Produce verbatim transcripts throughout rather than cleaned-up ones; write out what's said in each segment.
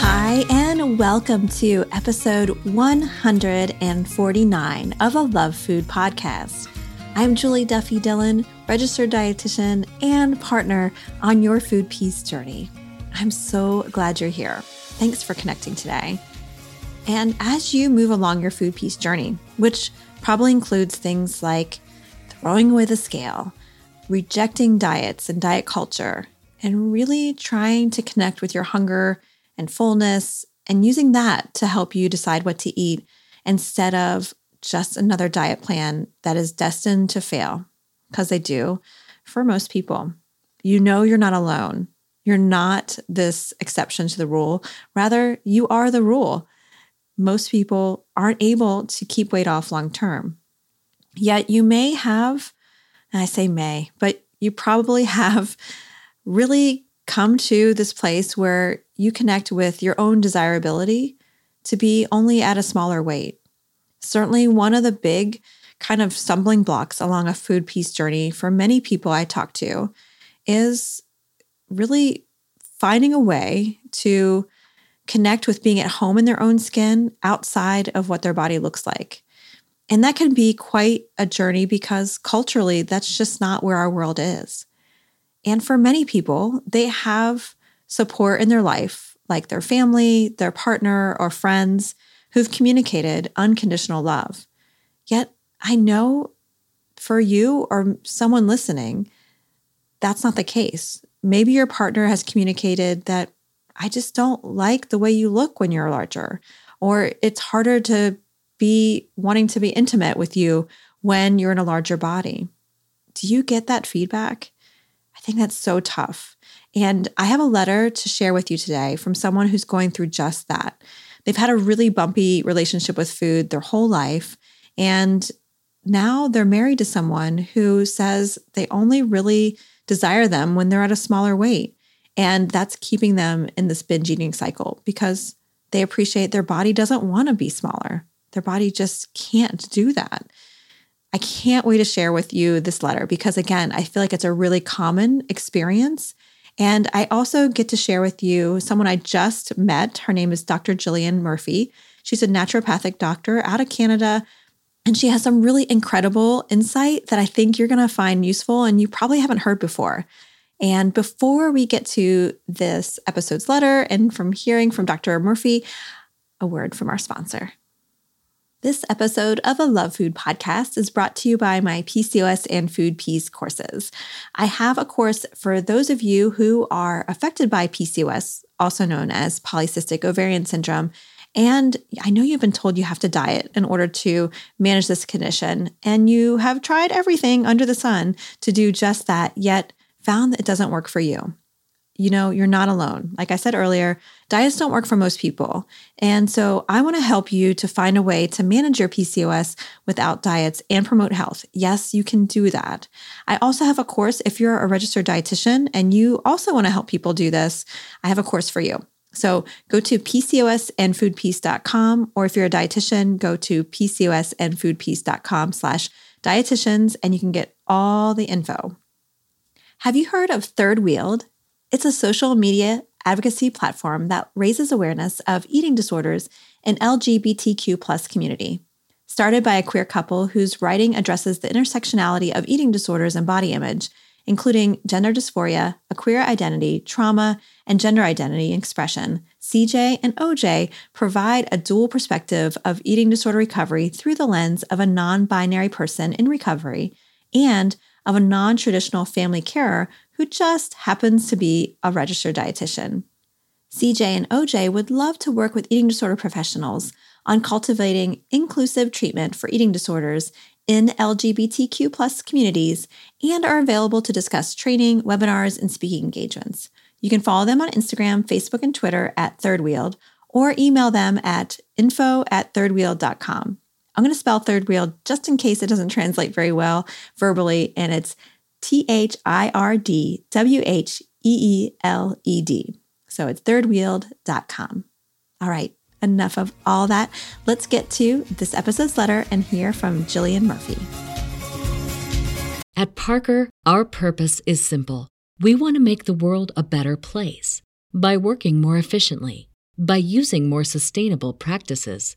Hi, and welcome to episode one forty-nine of a Love Food Podcast. I'm Julie Duffy Dillon, registered dietitian and partner on your food peace journey. I'm so glad you're here. Thanks for connecting today. And as you move along your food peace journey, which probably includes things like throwing away the scale, rejecting diets and diet culture, and really trying to connect with your hunger and fullness, and using that to help you decide what to eat instead of just another diet plan that is destined to fail, because they do for most people. You know you're not alone. You're not this exception to the rule. Rather, you are the rule. Most people aren't able to keep weight off long term. Yet you may have, and I say may, but you probably have really come to this place where you connect with your own desirability to be only at a smaller weight. Certainly one of the big kind of stumbling blocks along a food peace journey for many people I talk to is really finding a way to connect with being at home in their own skin outside of what their body looks like. And that can be quite a journey because culturally, that's just not where our world is. And for many people, they have support in their life, like their family, their partner, or friends who've communicated unconditional love. Yet I know for you or someone listening, that's not the case. Maybe your partner has communicated that, I just don't like the way you look when you're larger, or it's harder to be wanting to be intimate with you when you're in a larger body. Do you get that feedback? I think that's so tough. And I have a letter to share with you today from someone who's going through just that. They've had a really bumpy relationship with food their whole life, and now they're married to someone who says they only really desire them when they're at a smaller weight. And that's keeping them in this binge eating cycle because they appreciate their body doesn't want to be smaller. Their body just can't do that. I can't wait to share with you this letter because, again, I feel like it's a really common experience. And I also get to share with you someone I just met. Her name is Doctor Jillian Murphy. She's a naturopathic doctor out of Canada, and she has some really incredible insight that I think you're going to find useful and you probably haven't heard before. And before we get to this episode's letter and from hearing from Doctor Murphy, a word from our sponsor. This episode of a Love Food Podcast is brought to you by my P C O S and Food Peace courses. I have a course for those of you who are affected by P C O S, also known as polycystic ovarian syndrome. And I know you've been told you have to diet in order to manage this condition, and you have tried everything under the sun to do just that, yet found that it doesn't work for you. You know, you're not alone. Like I said earlier, diets don't work for most people. And so I want to help you to find a way to manage your P C O S without diets and promote health. Yes, you can do that. I also have a course if you're a registered dietitian and you also want to help people do this. I have a course for you. So go to P C O S and Food Peace dot com, or if you're a dietitian, go to P C O S and Food Peace dot com slash dietitians, and you can get all the info. Have you heard of Third Wheeled? It's a social media advocacy platform that raises awareness of eating disorders in L G B T Q plus community. Started by a queer couple whose writing addresses the intersectionality of eating disorders and body image, including gender dysphoria, a queer identity, trauma, and gender identity expression, C J and O J provide a dual perspective of eating disorder recovery through the lens of a non-binary person in recovery and of a non-traditional family carer who just happens to be a registered dietitian. C J and O J would love to work with eating disorder professionals on cultivating inclusive treatment for eating disorders in L G B T Q plus communities and are available to discuss training, webinars, and speaking engagements. You can follow them on Instagram, Facebook, and Twitter at Third Wheeled, or email them at info at third wheeled dot com. I'm going to spell Third Wheeled just in case it doesn't translate very well verbally, and it's T H I R D W H E E L E D. So it's third wheeled dot com. All right, enough of all that. Let's get to this episode's letter and hear from Jillian Murphy. At Parker, our purpose is simple. We want to make the world a better place by working more efficiently, by using more sustainable practices,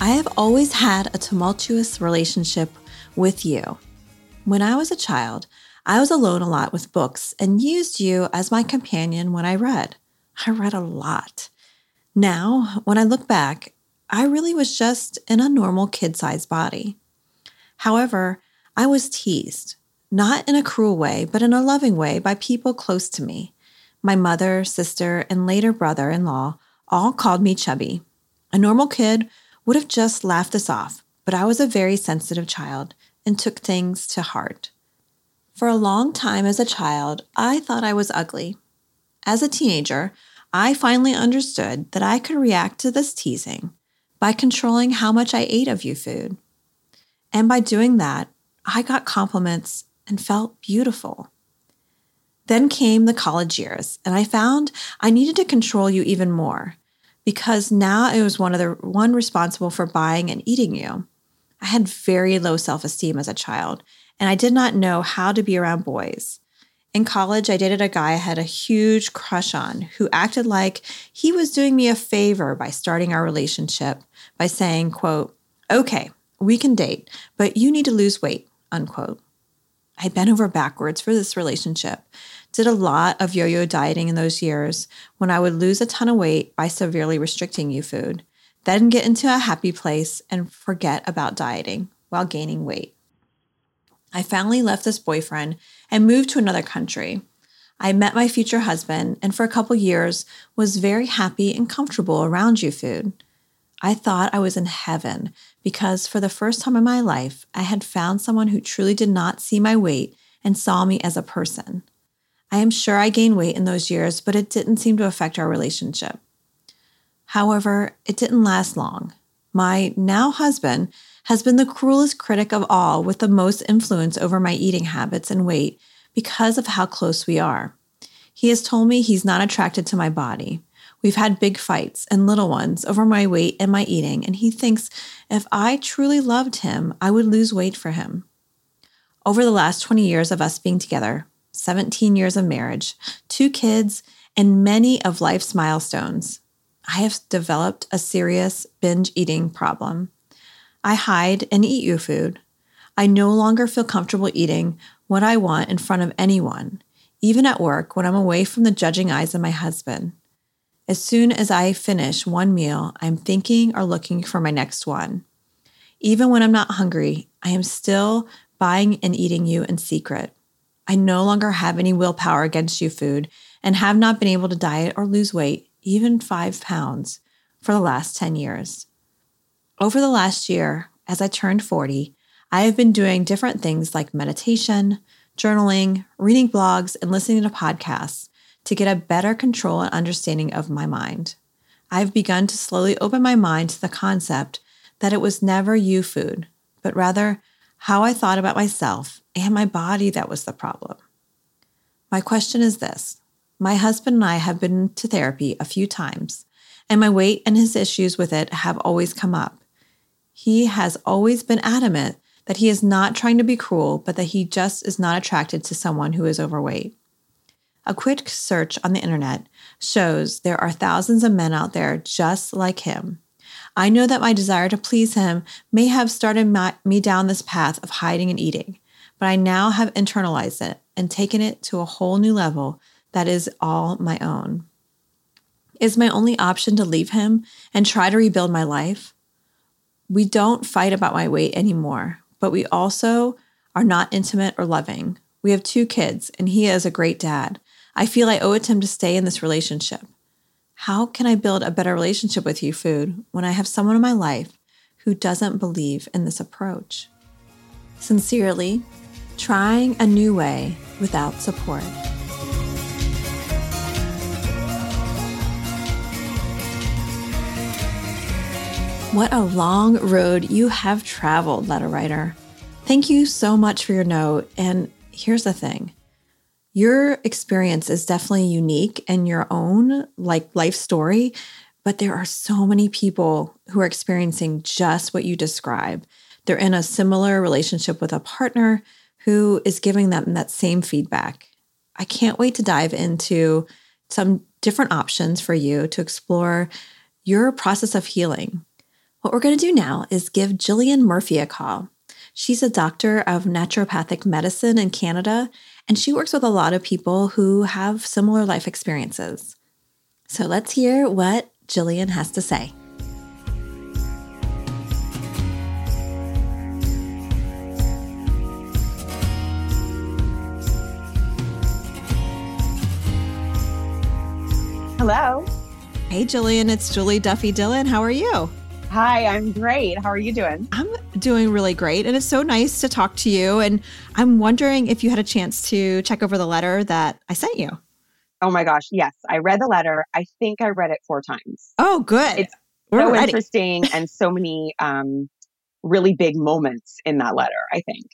I have always had a tumultuous relationship with you. When I was a child, I was alone a lot with books and used you as my companion when I read. I read a lot. Now, when I look back, I really was just in a normal kid-sized body. However, I was teased, not in a cruel way, but in a loving way by people close to me. My mother, sister, and later brother-in-law all called me chubby. A normal kid would have just laughed this off, but I was a very sensitive child and took things to heart. For a long time as a child, I thought I was ugly. As a teenager, I finally understood that I could react to this teasing by controlling how much I ate of you food. And by doing that, I got compliments and felt beautiful. Then came the college years, and I found I needed to control you even more because now I was one of the one responsible for buying and eating you. I had very low self-esteem as a child, and I did not know how to be around boys. In college, I dated a guy I had a huge crush on who acted like he was doing me a favor by starting our relationship by saying, quote, okay, we can date, but you need to lose weight, unquote. I bent over backwards for this relationship, did a lot of yo-yo dieting in those years when I would lose a ton of weight by severely restricting you food, then get into a happy place and forget about dieting while gaining weight. I finally left this boyfriend and moved to another country. I met my future husband and for a couple years was very happy and comfortable around you food. I thought I was in heaven because for the first time in my life, I had found someone who truly did not see my weight and saw me as a person. I am sure I gained weight in those years, but it didn't seem to affect our relationship. However, it didn't last long. My now husband has been the cruelest critic of all with the most influence over my eating habits and weight because of how close we are. He has told me he's not attracted to my body. We've had big fights and little ones over my weight and my eating, and he thinks if I truly loved him, I would lose weight for him. Over the last twenty years of us being together, seventeen years of marriage, two kids, and many of life's milestones, I have developed a serious binge eating problem. I hide and eat you food. I no longer feel comfortable eating what I want in front of anyone, even at work when I'm away from the judging eyes of my husband. As soon as I finish one meal, I'm thinking or looking for my next one. Even when I'm not hungry, I am still buying and eating you in secret. I no longer have any willpower against you food and have not been able to diet or lose weight, even five pounds, for the last ten years. Over the last year, as I turned forty, I have been doing different things like meditation, journaling, reading blogs, and listening to podcasts to get a better control and understanding of my mind. I've begun to slowly open my mind to the concept that it was never you food, but rather how I thought about myself and my body that was the problem. My question is this. My husband and I have been to therapy a few times, and my weight and his issues with it have always come up. He has always been adamant that he is not trying to be cruel, but that he just is not attracted to someone who is overweight. A quick search on the internet shows there are thousands of men out there just like him. I know that my desire to please him may have started my, me down this path of hiding and eating, but I now have internalized it and taken it to a whole new level that is all my own. Is my only option to leave him and try to rebuild my life? We don't fight about my weight anymore, but we also are not intimate or loving. We have two kids, and he is a great dad. I feel I owe it to him to stay in this relationship. How can I build a better relationship with you, food, when I have someone in my life who doesn't believe in this approach? Sincerely, trying a new way without support. What a long road you have traveled, letter writer. Thank you so much for your note, and here's the thing. Your experience is definitely unique and your own like life story, but there are so many people who are experiencing just what you describe. They're in a similar relationship with a partner who is giving them that same feedback. I can't wait to dive into some different options for you to explore your process of healing. What we're going to do now is give Jillian Murphy a call. She's a doctor of naturopathic medicine in Canada, and she works with a lot of people who have similar life experiences. So let's hear what Jillian has to say. Hello. Hey, Jillian, it's Julie Duffy Dillon. How are you? Hi, I'm great. How are you doing? I'm doing really great. And it's so nice to talk to you. And I'm wondering if you had a chance to check over the letter that I sent you. Oh my gosh. Yes. I read the letter. I think I read it four times. Oh, good. It's We're so ready. Interesting and so many um, really big moments in that letter, I think.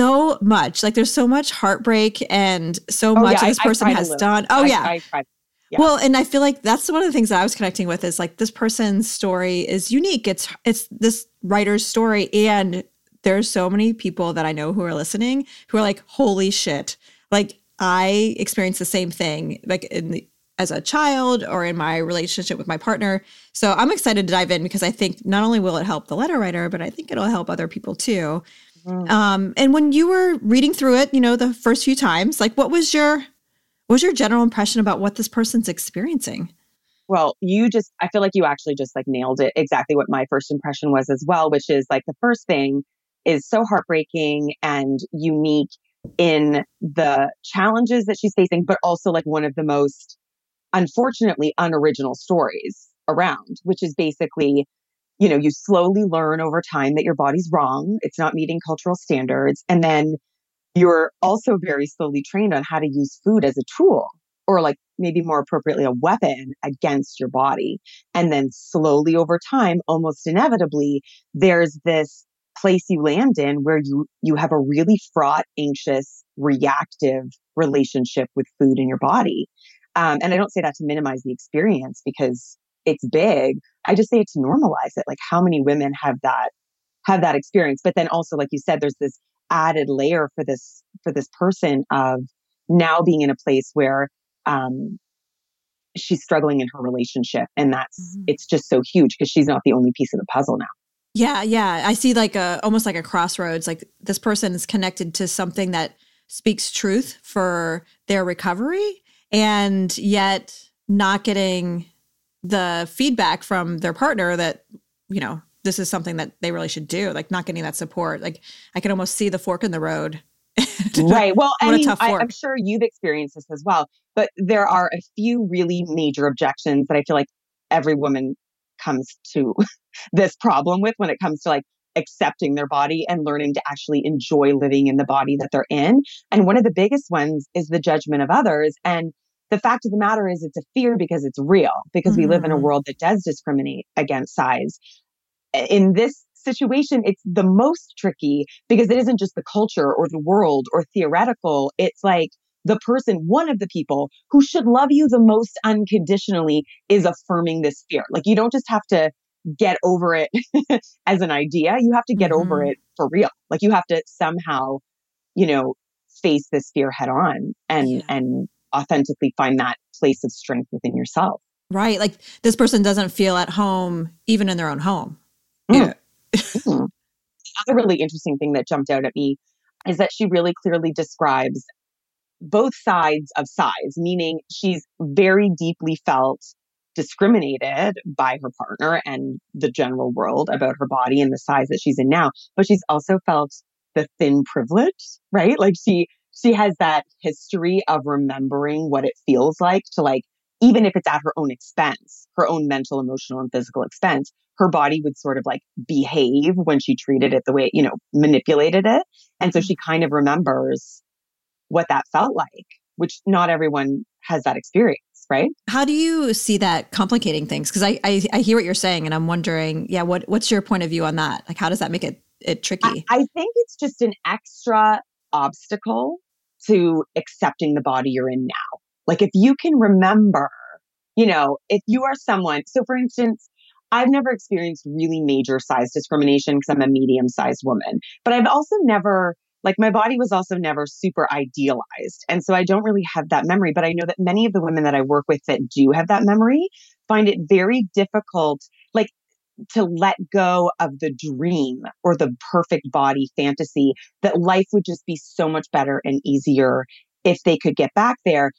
So much. Like there's so much heartbreak and so oh, much yeah, this I, person I has done. Oh, I, yeah. I, I, I, Yeah. Well, and I feel like that's one of the things that I was connecting with is like this person's story is unique. It's it's this writer's story. And there's so many people that I know who are listening who are like, holy shit. Like I experienced the same thing like in the, as a child or in my relationship with my partner. So I'm excited to dive in because I think not only will it help the letter writer, but I think it'll help other people too. Mm. Um, and when you were reading through it, you know, the first few times, like what was your... What was your general impression about what this person's experiencing? Well, you just, I feel like you actually just like nailed it exactly what my first impression was as well, which is like the first thing is so heartbreaking and unique in the challenges that she's facing, but also like one of the most, unfortunately, unoriginal stories around, which is basically, you know, you slowly learn over time that your body's wrong. It's not meeting cultural standards. And then you're also very slowly trained on how to use food as a tool or like maybe more appropriately a weapon against your body. And then slowly over time, almost inevitably, there's this place you land in where you, you have a really fraught, anxious, reactive relationship with food in your body. Um, and I don't say that to minimize the experience because it's big. I just say it to normalize it. Like how many women have that, have that experience. But then also, like you said, there's this added layer for this, for this person of now being in a place where, um, she's struggling in her relationship. And that's, mm-hmm. it's just so huge because she's not the only piece of the puzzle now. Yeah. Yeah. I see like a, almost like a crossroads, like this person is connected to something that speaks truth for their recovery and yet not getting the feedback from their partner that, you know, this is something that they really should do, like not getting that support. Like I can almost see the fork in the road. Right. Well, I mean, I, I'm sure you've experienced this as well, but there are a few really major objections that I feel like every woman comes to this problem with, when it comes to like accepting their body and learning to actually enjoy living in the body that they're in. And one of the biggest ones is the judgment of others. And the fact of the matter is it's a fear because it's real, because mm-hmm. we live in a world that does discriminate against size. In this situation, it's the most tricky because it isn't just the culture or the world or theoretical. It's like the person, one of the people who should love you the most unconditionally is affirming this fear. Like you don't just have to get over it as an idea. You have to get mm-hmm. over it for real. Like you have to somehow, you know, face this fear head on and, yeah. and authentically find that place of strength within yourself. Right. Like this person doesn't feel at home, even in their own home. Mm. Yeah. mm. The other really interesting thing that jumped out at me is that she really clearly describes both sides of size, meaning she's very deeply felt discriminated by her partner and the general world about her body and the size that she's in now. But she's also felt the thin privilege, right? Like she she has that history of remembering what it feels like to, like, even if it's at her own expense, her own mental, emotional, and physical expense, her body would sort of like behave when she treated it the way, you know, manipulated it. And so she kind of remembers what that felt like, which not everyone has that experience, right? How do you see that complicating things? Because I, I I hear what you're saying, and I'm wondering, yeah, what what's your point of view on that? Like, how does that make it, it tricky? I, I think it's just an extra obstacle to accepting the body you're in now. Like, if you can remember, you know, if you are someone, so for instance, I've never experienced really major size discrimination because I'm a medium-sized woman, but I've also never Like my body was also never super idealized. And so I don't really have that memory, but I know that many of the women that I work with that do have that memory find it very difficult, like to let go of the dream or the perfect body fantasy that life would just be so much better and easier if they could get back there.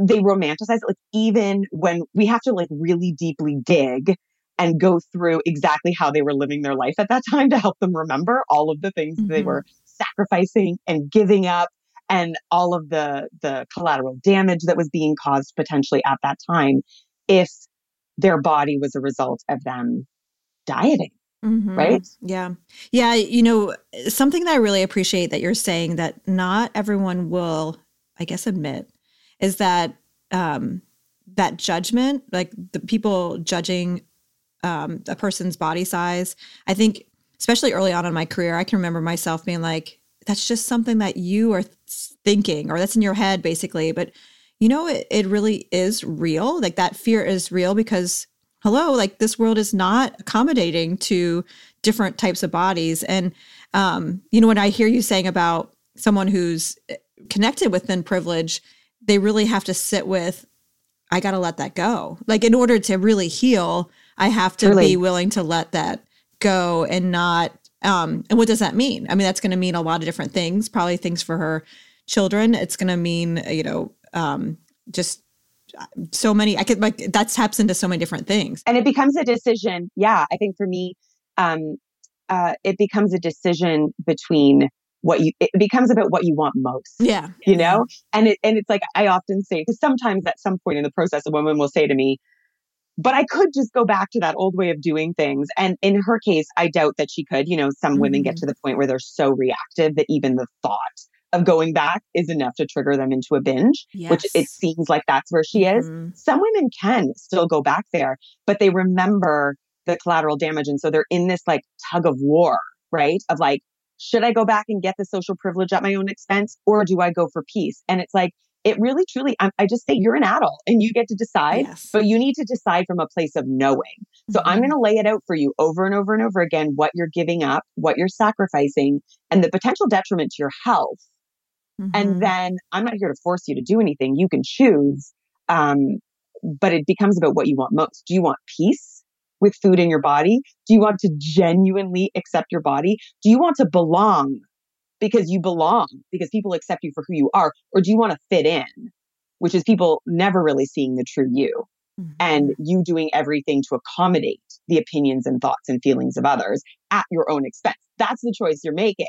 They romanticize it. Like even when we have to like really deeply dig and go through exactly how they were living their life at that time to help them remember all of the things mm-hmm. they were sacrificing and giving up and all of the the collateral damage that was being caused potentially at that time if their body was a result of them dieting, mm-hmm. right? Yeah. Yeah. You know, something that I really appreciate that you're saying that not everyone will, I guess, admit is that um, that judgment, like the people judging um, a person's body size, I think especially early on in my career, I can remember myself being like, that's just something that you are thinking or that's in your head, basically. But, you know, it, it really is real. Like that fear is real because, hello, like this world is not accommodating to different types of bodies. And, um, you know, when I hear you saying about someone who's connected with thin privilege, they really have to sit with, I got to let that go. Like in order to really heal, I have to really be willing to let that go and not, um, and what does that mean? I mean, that's going to mean a lot of different things, probably things for her children. It's going to mean, you know, um, just so many, I could like, that taps into so many different things. And it becomes a decision. Yeah. I think for me, um, uh, it becomes a decision between what you, it becomes about what you want most. Yeah. You know? And it, and it's like, I often say, because sometimes at some point in the process, a woman will say to me, but I could just go back to that old way of doing things. And in her case, I doubt that she could. You know, some mm-hmm. women get to the point where they're so reactive that even the thought of going back is enough to trigger them into a binge, yes. which it seems like that's where she is. Mm-hmm. Some women can still go back there, but they remember the collateral damage. And so they're in this like tug of war, right? Of like, should I go back and get the social privilege at my own expense or do I go for peace? And it's like, it really, truly, I, I just say you're an adult and you get to decide, yes. but you need to decide from a place of knowing. So mm-hmm. I'm going to lay it out for you over and over and over again, what you're giving up, what you're sacrificing, and the potential detriment to your health. Mm-hmm. And then I'm not here to force you to do anything. You can choose, um, but it becomes about what you want most. Do you want peace with food in your body? Do you want to genuinely accept your body? Do you want to belong? Because you belong, because people accept you for who you are, or do you want to fit in, which is people never really seeing the true you mm-hmm. and you doing everything to accommodate the opinions and thoughts and feelings of others at your own expense. That's the choice you're making.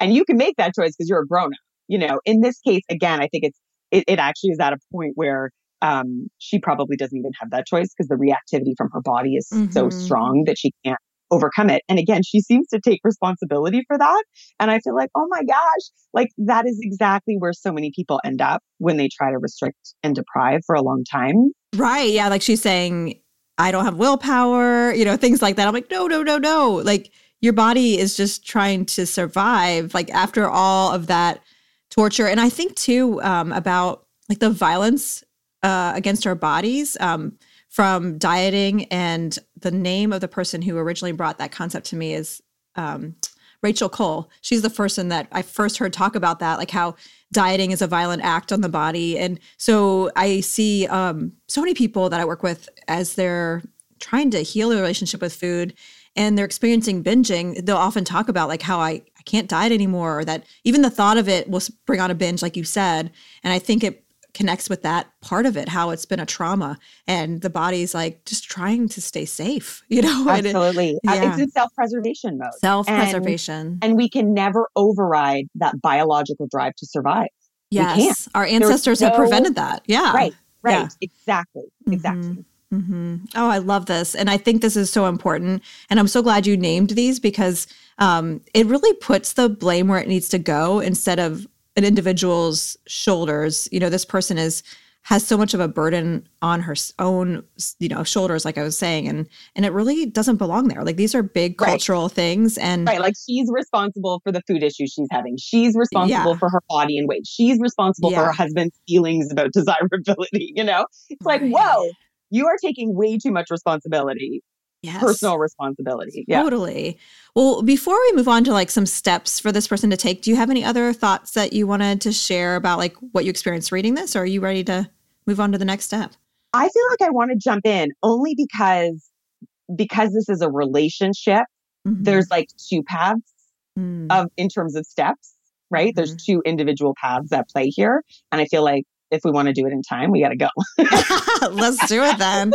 And you can make that choice because you're a grown up. You know, in this case, again, I think it's, it, it actually is at a point where um, she probably doesn't even have that choice because the reactivity from her body is mm-hmm. so strong that she can't overcome it. And again, she seems to take responsibility for that. And I feel like, oh my gosh, like that is exactly where so many people end up when they try to restrict and deprive for a long time. Right. Yeah. Like she's saying, I don't have willpower, you know, things like that. I'm like, no, no, no, no. Like your body is just trying to survive, like after all of that torture. And I think too, um, about like the violence uh, against our bodies, um, from dieting. And the name of the person who originally brought that concept to me is um, Rachel Cole. She's the person that I first heard talk about that, like how dieting is a violent act on the body. And so I see um, so many people that I work with as they're trying to heal their relationship with food and they're experiencing binging, they'll often talk about like how I, I can't diet anymore, or that even the thought of it will bring on a binge, like you said. And I think it connects with that part of it, how it's been a trauma and the body's like just trying to stay safe, you know? Absolutely. It, yeah. It's in self-preservation mode. Self-preservation. And, and we can never override that biological drive to survive. Yes. We can't. Our ancestors no, have prevented that. Yeah. Right. Right. Yeah. Exactly. Exactly. Mm-hmm. Mm-hmm. Oh, I love this. And I think this is so important. And I'm so glad you named these because um, it really puts the blame where it needs to go instead of an individual's shoulders. You know, this person is has so much of a burden on her own, you know, shoulders, like I was saying, and and it really doesn't belong there. Like these are big cultural right. things, and right, like she's responsible for the food issues she's having. She's responsible yeah. for her body and weight. She's responsible yeah. for her husband's feelings about desirability. You know, it's like, right. whoa, you are taking way too much responsibility. Yes. Personal responsibility. Yeah. Totally. Well, before we move on to like some steps for this person to take, do you have any other thoughts that you wanted to share about like what you experienced reading this, or are you ready to move on to the next step? I feel like I want to jump in only because, because this is a relationship, mm-hmm. there's like two paths mm. of in terms of steps, right? Mm-hmm. There's two individual paths at play here. And I feel like if we want to do it in time, we got to go. Let's do it then.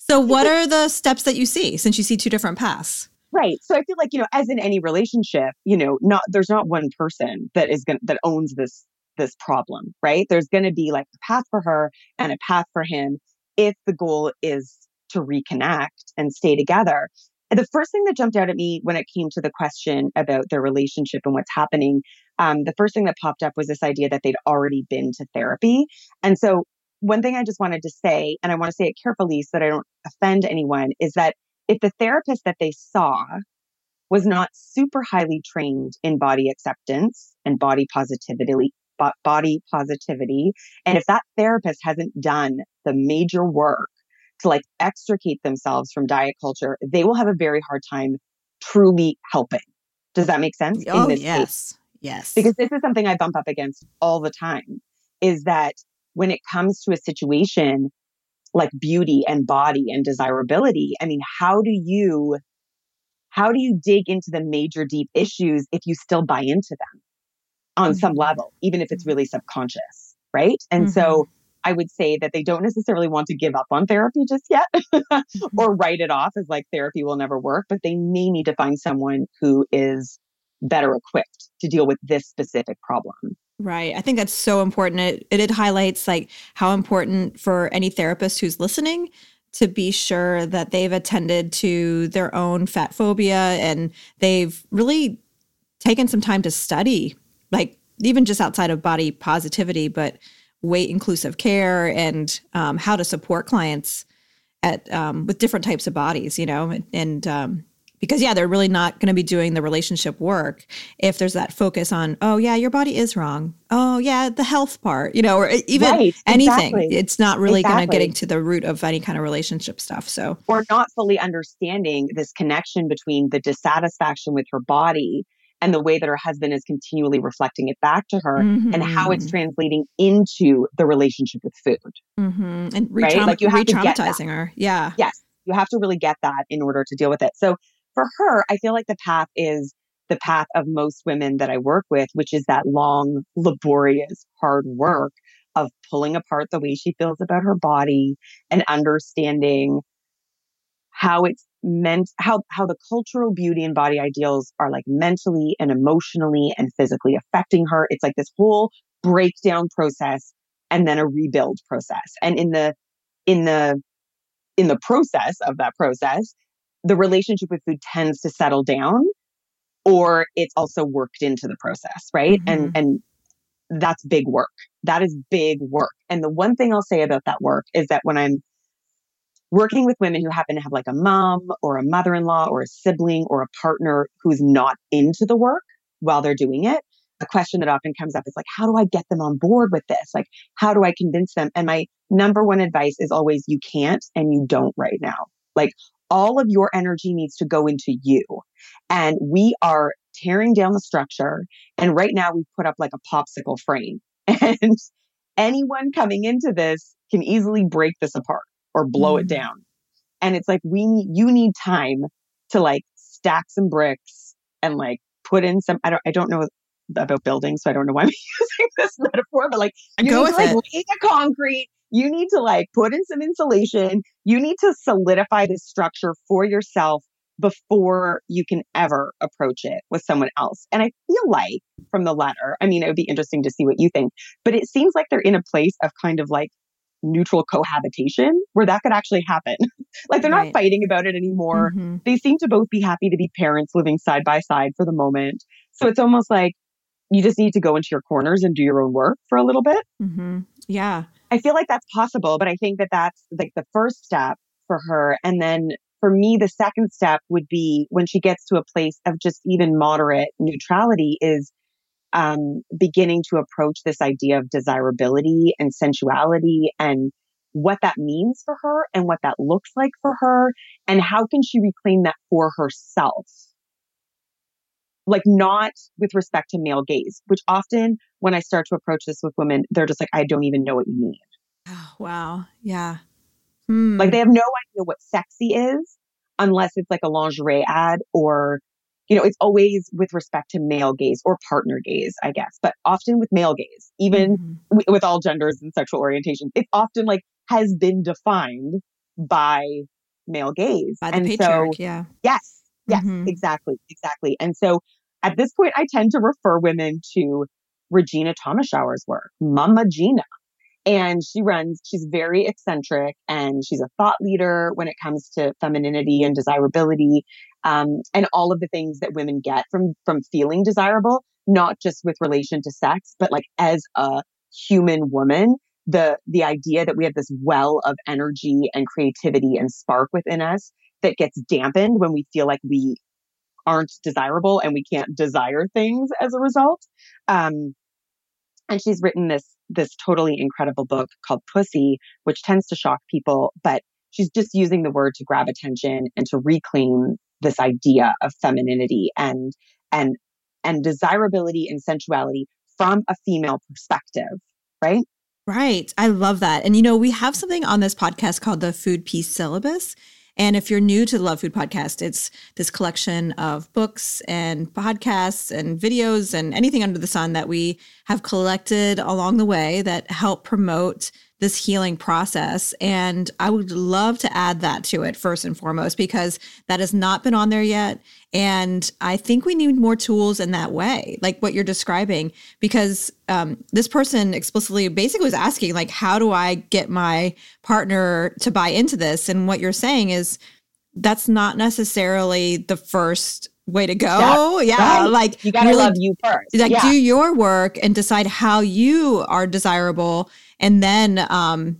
So what are the steps that you see since you see two different paths? Right. So I feel like, you know, as in any relationship, you know, not there's not one person that is going that owns this this problem, right? There's going to be like a path for her and a path for him if the goal is to reconnect and stay together. And the first thing that jumped out at me when it came to the question about their relationship and what's happening, um, the first thing that popped up was this idea that they'd already been to therapy. And so one thing I just wanted to say, and I want to say it carefully so that I don't offend anyone, is that if the therapist that they saw was not super highly trained in body acceptance and body positivity, body positivity, and if that therapist hasn't done the major work to like extricate themselves from diet culture, they will have a very hard time truly helping. Does that make sense? Oh, in this yes. case? Yes. Because this is something I bump up against all the time, is that when it comes to a situation like beauty and body and desirability, I mean, how do you, how do you dig into the major deep issues if you still buy into them on mm-hmm. some level, even if it's really subconscious, right? And mm-hmm. so I would say that they don't necessarily want to give up on therapy just yet or write it off as like therapy will never work, but they may need to find someone who is better equipped to deal with this specific problem. Right. I think that's so important. It, it, it highlights like how important for any therapist who's listening to be sure that they've attended to their own fat phobia and they've really taken some time to study, like even just outside of body positivity, but weight inclusive care and um, how to support clients at um, with different types of bodies, you know, and, and um, because, yeah, they're really not going to be doing the relationship work if there's that focus on, oh, yeah, your body is wrong. Oh, yeah, the health part, you know, or even right, anything. Exactly. It's not really exactly. going to get to the root of any kind of relationship stuff. So or not fully understanding this connection between the dissatisfaction with her body and the way that her husband is continually reflecting it back to her mm-hmm. and how it's translating into the relationship with food. Mm-hmm. And re-traum- right? like you have re-traumatizing her. Yeah. Yes. You have to really get that in order to deal with it. So for her, I feel like the path is the path of most women that I work with, which is that long, laborious, hard work of pulling apart the way she feels about her body and understanding how it's meant, how, how the cultural beauty and body ideals are like mentally and emotionally and physically affecting her. It's like this whole breakdown process and then a rebuild process. And in the, in the, in the process of that process, the relationship with food tends to settle down, or it's also worked into the process, right? Mm-hmm. And, and that's big work. That is big work. And the one thing I'll say about that work is that when I'm working with women who happen to have like a mom or a mother-in-law or a sibling or a partner who's not into the work while they're doing it, a question that often comes up is like, how do I get them on board with this? Like, how do I convince them? And my number one advice is always, you can't and you don't right now. Like, all of your energy needs to go into you. And we are tearing down the structure. And right now we've put up like a popsicle frame. And anyone coming into this can easily break this apart or blow mm-hmm. it down. And it's like, we need, you need time to like stack some bricks and like put in some, I don't, I don't know about building, so I don't know why I'm using this metaphor, but like, you Go need to like it. lay the concrete, you need to like put in some insulation, you need to solidify this structure for yourself before you can ever approach it with someone else. And I feel like from the letter, I mean, it would be interesting to see what you think, but it seems like they're in a place of kind of like neutral cohabitation where that could actually happen. Like, they're not right. fighting about it anymore. Mm-hmm. They seem to both be happy to be parents living side by side for the moment. So it's almost like, you just need to go into your corners and do your own work for a little bit. Mm-hmm. Yeah. I feel like that's possible, but I think that that's like the first step for her. And then for me, the second step would be, when she gets to a place of just even moderate neutrality, is um, beginning to approach this idea of desirability and sensuality and what that means for her and what that looks like for her. And how can she reclaim that for herself? Like, not with respect to male gaze, which often when I start to approach this with women, they're just like, I don't even know what you mean. Oh, wow. Yeah. Mm. Like, they have no idea what sexy is unless it's like a lingerie ad, or, you know, it's always with respect to male gaze or partner gaze, I guess, but often with male gaze, even mm-hmm. w- with all genders and sexual orientations, it's often like has been defined by male gaze. By the and patriarch, so, yeah. Yes. Yes, mm-hmm. exactly. Exactly. And so, at this point, I tend to refer women to Regina Thomashower's work, Mama Gina. And she runs, she's very eccentric, and she's a thought leader when it comes to femininity and desirability, um, and all of the things that women get from, from feeling desirable, not just with relation to sex, but like as a human woman, the, the idea that we have this well of energy and creativity and spark within us that gets dampened when we feel like we aren't desirable and we can't desire things as a result. Um, and she's written this, this totally incredible book called Pussy, which tends to shock people, but she's just using the word to grab attention and to reclaim this idea of femininity and, and, and desirability and sensuality from a female perspective, right? Right. I love that. And, you know, we have something on this podcast called the Food Peace Syllabus. And if you're new to the Love Food Podcast, it's this collection of books and podcasts and videos and anything under the sun that we have collected along the way that help promote this healing process. And I would love to add that to it first and foremost, because that has not been on there yet. And I think we need more tools in that way, like what you're describing, because um, this person explicitly basically was asking, like, how do I get my partner to buy into this? And what you're saying is that's not necessarily the first way to go. Yeah. yeah. Right. Like, you gotta really love you first. Like, yeah. do your work and decide how you are desirable. And then, um,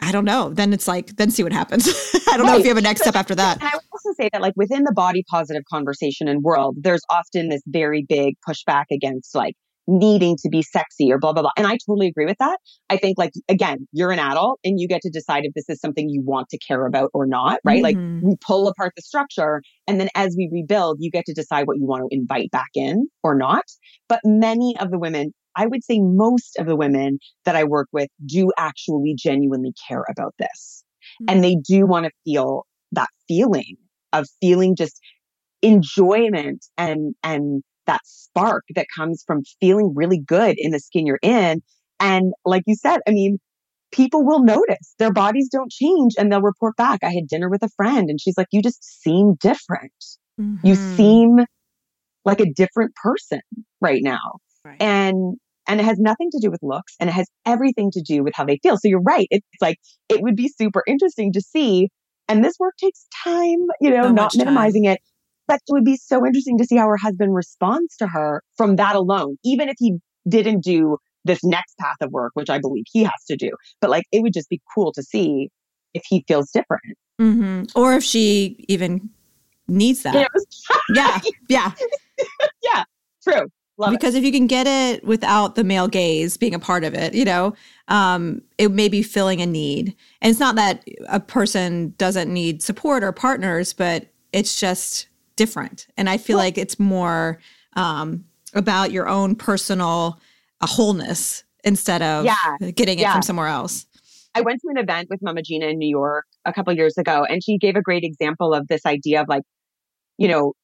I don't know, then it's like, then see what happens. I don't right. know if you have a next step after that. And I would also say that, like, within the body positive conversation and world, there's often this very big pushback against like needing to be sexy or blah, blah, blah. And I totally agree with that. I think, like, again, you're an adult and you get to decide if this is something you want to care about or not, right? Mm-hmm. Like, we pull apart the structure, and then as we rebuild, you get to decide what you want to invite back in or not. But many of the women, I would say most of the women that I work with, do actually genuinely care about this. Mm-hmm. And they do want to feel that feeling of feeling just enjoyment and, and that spark that comes from feeling really good in the skin you're in. And like you said, I mean, people will notice. Their bodies don't change, and they'll report back. I had dinner with a friend and she's like, you just seem different. Mm-hmm. You seem like a different person right now. Right. And And it has nothing to do with looks, and it has everything to do with how they feel. So you're right. It's like, it would be super interesting to see. And this work takes time, you know, so not minimizing time. it. But it would be so interesting to see how her husband responds to her from that alone, even if he didn't do this next path of work, which I believe he has to do. But like, it would just be cool to see if he feels different. Mm-hmm. Or if she even needs that. You know? Yeah. Yeah. Yeah. True. Love because it. If you can get it without the male gaze being a part of it, you know, um, it may be filling a need. And it's not that a person doesn't need support or partners, but it's just different. And I feel well, like it's more um, about your own personal uh, wholeness instead of yeah, getting it yeah. from somewhere else. I went to an event with Mama Gina in New York a couple of years ago, and she gave a great example of this idea of like, you know,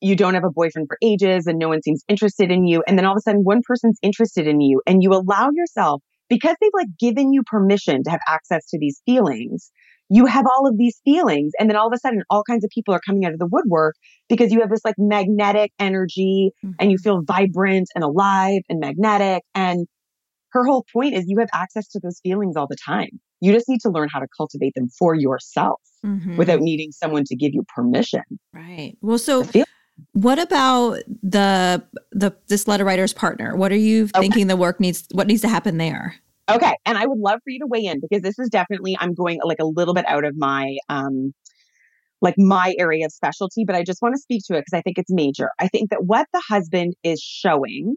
you don't have a boyfriend for ages and no one seems interested in you. And then all of a sudden one person's interested in you, and you allow yourself, because they've like given you permission to have access to these feelings, you have all of these feelings. And then all of a sudden all kinds of people are coming out of the woodwork because you have this like magnetic energy mm-hmm. and you feel vibrant and alive and magnetic. And her whole point is you have access to those feelings all the time. You just need to learn how to cultivate them for yourself mm-hmm. without needing someone to give you permission. Right. Well, so what about the the this letter writer's partner? What are you okay. thinking the work needs, what needs to happen there? Okay. And I would love for you to weigh in, because this is definitely, I'm going like a little bit out of my, um, like my area of specialty, but I just want to speak to it because I think it's major. I think that what the husband is showing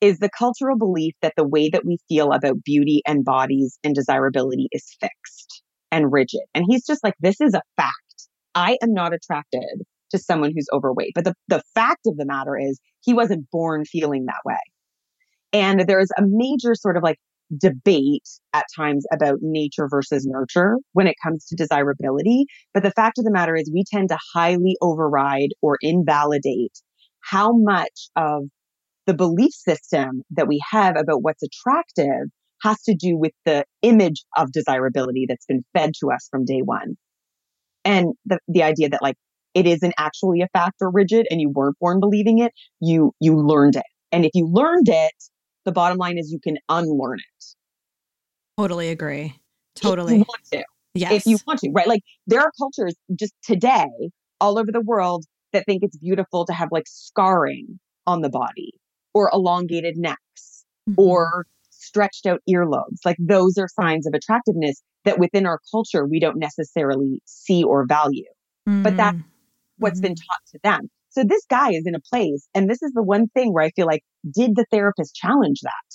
is the cultural belief that the way that we feel about beauty and bodies and desirability is fixed and rigid. And he's just like, this is a fact. I am not attracted to someone who's overweight. But the, the fact of the matter is he wasn't born feeling that way. And there is a major sort of like debate at times about nature versus nurture when it comes to desirability. But the fact of the matter is we tend to highly override or invalidate how much of the belief system that we have about what's attractive has to do with the image of desirability that's been fed to us from day one. And the, the idea that like, it isn't actually a fact or rigid, and you weren't born believing it. You, you learned it. And if you learned it, the bottom line is you can unlearn it. Totally agree. Totally. If you want to. Yes. If you want to, right? Like there are cultures just today all over the world that think it's beautiful to have like scarring on the body or elongated necks mm-hmm. or stretched out earlobes. Like those are signs of attractiveness that within our culture, we don't necessarily see or value, mm-hmm. but that's what's been taught to them. So this guy is in a place, and this is the one thing where I feel like, did the therapist challenge that?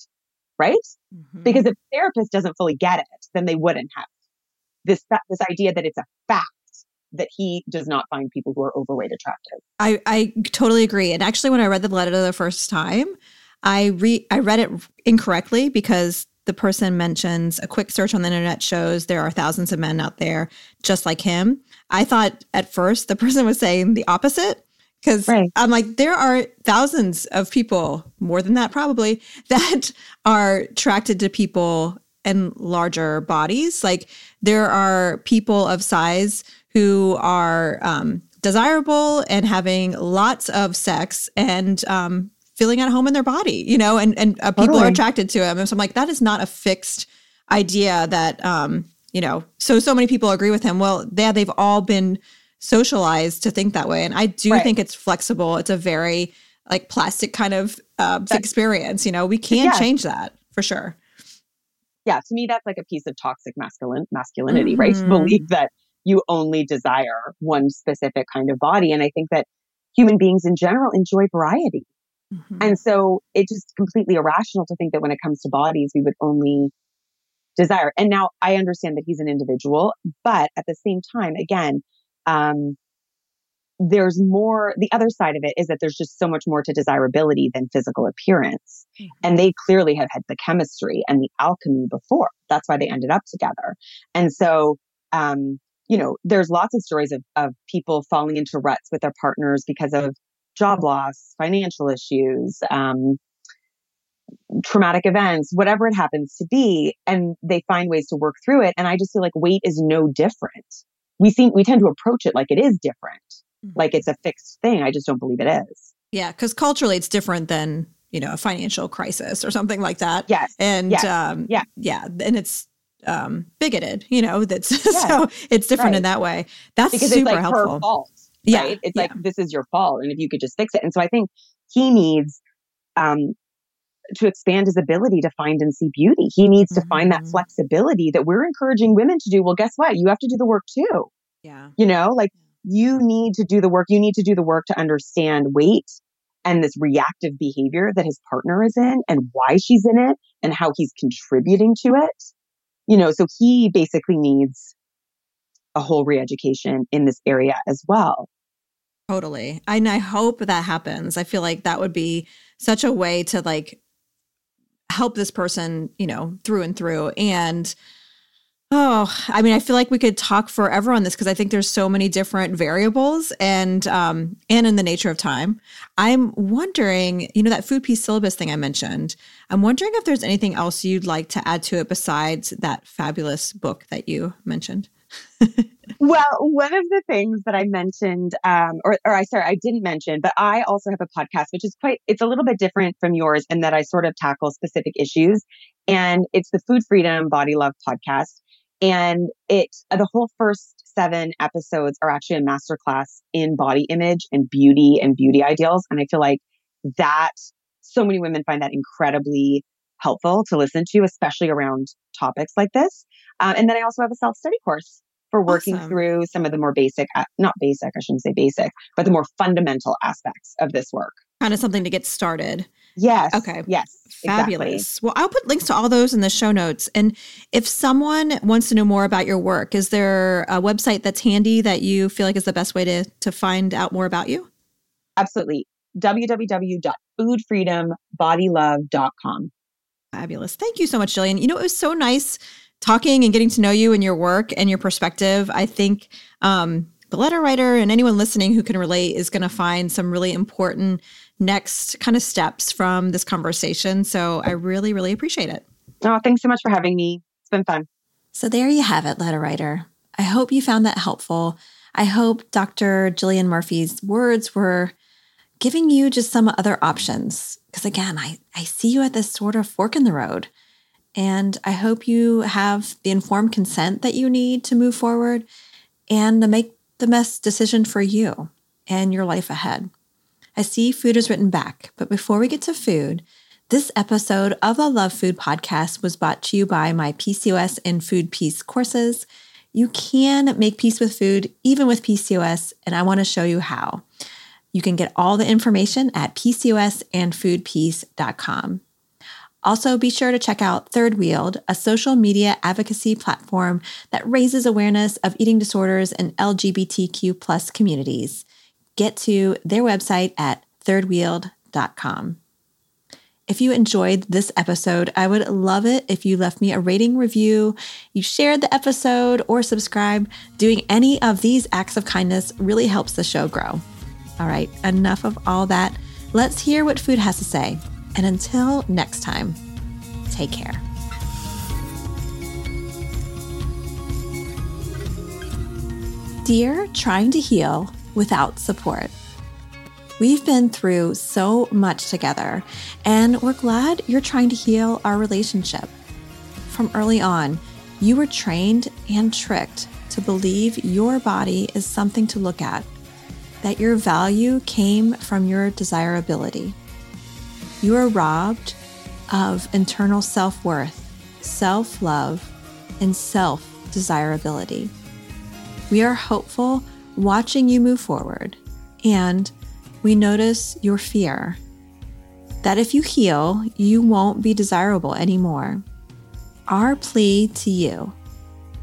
Right? Mm-hmm. Because if the therapist doesn't fully get it, then they wouldn't have this, this idea that it's a fact that he does not find people who are overweight attractive. I, I totally agree. And actually, when I read the letter the first time, I re I read it incorrectly, because the person mentions a quick search on the internet shows there are thousands of men out there just like him. I thought at first the person was saying the opposite, because right. I'm like, there are thousands of people, more than that probably, that are attracted to people in larger bodies. Like there are people of size who are um, desirable and having lots of sex and um feeling at home in their body, you know, and, and uh, people totally. Are attracted to him. And so I'm like, that is not a fixed idea that, um, you know, so, so many people agree with him. Well, yeah, they've all been socialized to think that way. And I do right. think it's flexible. It's a very like plastic kind of uh, experience, you know, we can yeah. change that for sure. Yeah. To me, that's like a piece of toxic masculine masculinity, mm-hmm. right? To believe that you only desire one specific kind of body. And I think that human beings in general enjoy variety. Mm-hmm. And so it's just completely irrational to think that when it comes to bodies, we would only desire. And now I understand that he's an individual, but at the same time, again, um, there's more, the other side of it is that there's just so much more to desirability than physical appearance. Mm-hmm. And they clearly have had the chemistry and the alchemy before. That's why they ended up together. And so, um, you know, there's lots of stories of, of people falling into ruts with their partners because of job loss, financial issues, um, traumatic events, whatever it happens to be, and they find ways to work through it. And I just feel like weight is no different. We seem we tend to approach it like it is different, mm-hmm. like it's a fixed thing. I just don't believe it is. Yeah, because culturally, it's different than you know, a financial crisis or something like that. Yes. And yes. Um, yeah. yeah. And it's um, bigoted, you know, that's yes. so it's different right. in that way. That's because super it's like helpful. Her fault, yeah. Right? It's yeah. like, this is your fault. And if you could just fix it. And so I think he needs um, to expand his ability to find and see beauty. He needs mm-hmm. to find that flexibility that we're encouraging women to do. Well, guess what? You have to do the work too. Yeah. You know, like you need to do the work. You need to do the work to understand weight and this reactive behavior that his partner is in and why she's in it and how he's contributing to it. You know, so he basically needs a whole re-education in this area as well. Totally. And I hope that happens. I feel like that would be such a way to like help this person, you know, through and through. And oh, I mean, I feel like we could talk forever on this because I think there's so many different variables and um, and in the nature of time. I'm wondering, you know, that food peace syllabus thing I mentioned, I'm wondering if there's anything else you'd like to add to it besides that fabulous book that you mentioned. Well, one of the things that I mentioned, um, or, or I sorry, I didn't mention, but I also have a podcast, which is quite, it's a little bit different from yours in that I sort of tackle specific issues. And it's the Food Freedom Body Love podcast. And it, the whole first seven episodes are actually a masterclass in body image and beauty and beauty ideals. And I feel like that so many women find that incredibly helpful to listen to, especially around topics like this. Um, and then I also have a self-study course for working awesome. Through some of the more basic, not basic, I shouldn't say basic, but the more fundamental aspects of this work. Kind of something to get started. Yes. Okay. Yes. Fabulous. Exactly. Well, I'll put links to all those in the show notes. And if someone wants to know more about your work, is there a website that's handy that you feel like is the best way to, to find out more about you? Absolutely. w w w dot food freedom body love dot com. Fabulous. Thank you so much, Jillian. You know, it was so nice talking and getting to know you and your work and your perspective. I think um, the letter writer and anyone listening who can relate is going to find some really important next kind of steps from this conversation. So I really, really appreciate it. Oh, thanks so much for having me. It's been fun. So there you have it, letter writer. I hope you found that helpful. I hope Doctor Jillian Murphy's words were giving you just some other options. Because again, I, I see you at this sort of fork in the road. And I hope you have the informed consent that you need to move forward and to make the best decision for you and your life ahead. I see food is written back, but before we get to food, this episode of the Love Food Podcast was brought to you by my P C O S and Food Peace courses. You can make peace with food, even with P C O S, and I want to show you how. You can get all the information at P C O S and food peace dot com. Also, be sure to check out Third Wheeled, a social media advocacy platform that raises awareness of eating disorders in L G B T Q plus communities. Get to their website at third wheeled dot com. If you enjoyed this episode, I would love it if you left me a rating review, you shared the episode, or subscribe. Doing any of these acts of kindness really helps the show grow. All right, enough of all that. Let's hear what food has to say. And until next time, take care. Dear Trying to Heal Without Support, we've been through so much together, and we're glad you're trying to heal our relationship. From early on, you were trained and tricked to believe your body is something to look at, that your value came from your desirability. You are robbed of internal self-worth, self-love, and self-desirability. We are hopeful watching you move forward, and we notice your fear that if you heal, you won't be desirable anymore. Our plea to you,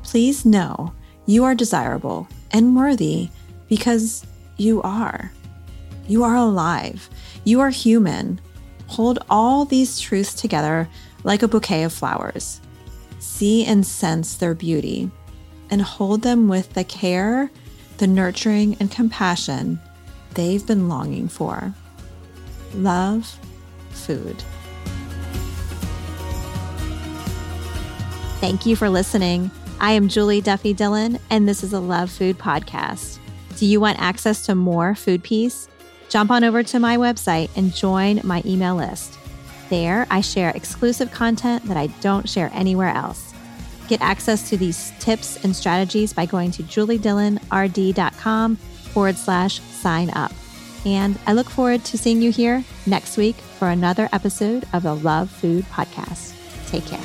please know you are desirable and worthy because you are. You are alive. You are human. Hold all these truths together like a bouquet of flowers. See and sense their beauty and hold them with the care, the nurturing, and compassion they've been longing for. Love, food. Thank you for listening. I am Julie Duffy Dillon, and this is a Love Food Podcast. Do you want access to more food peace? Jump on over to my website and join my email list. There, I share exclusive content that I don't share anywhere else. Get access to these tips and strategies by going to juliedillonrd.com forward slash sign up. And I look forward to seeing you here next week for another episode of the Love Food Podcast. Take care.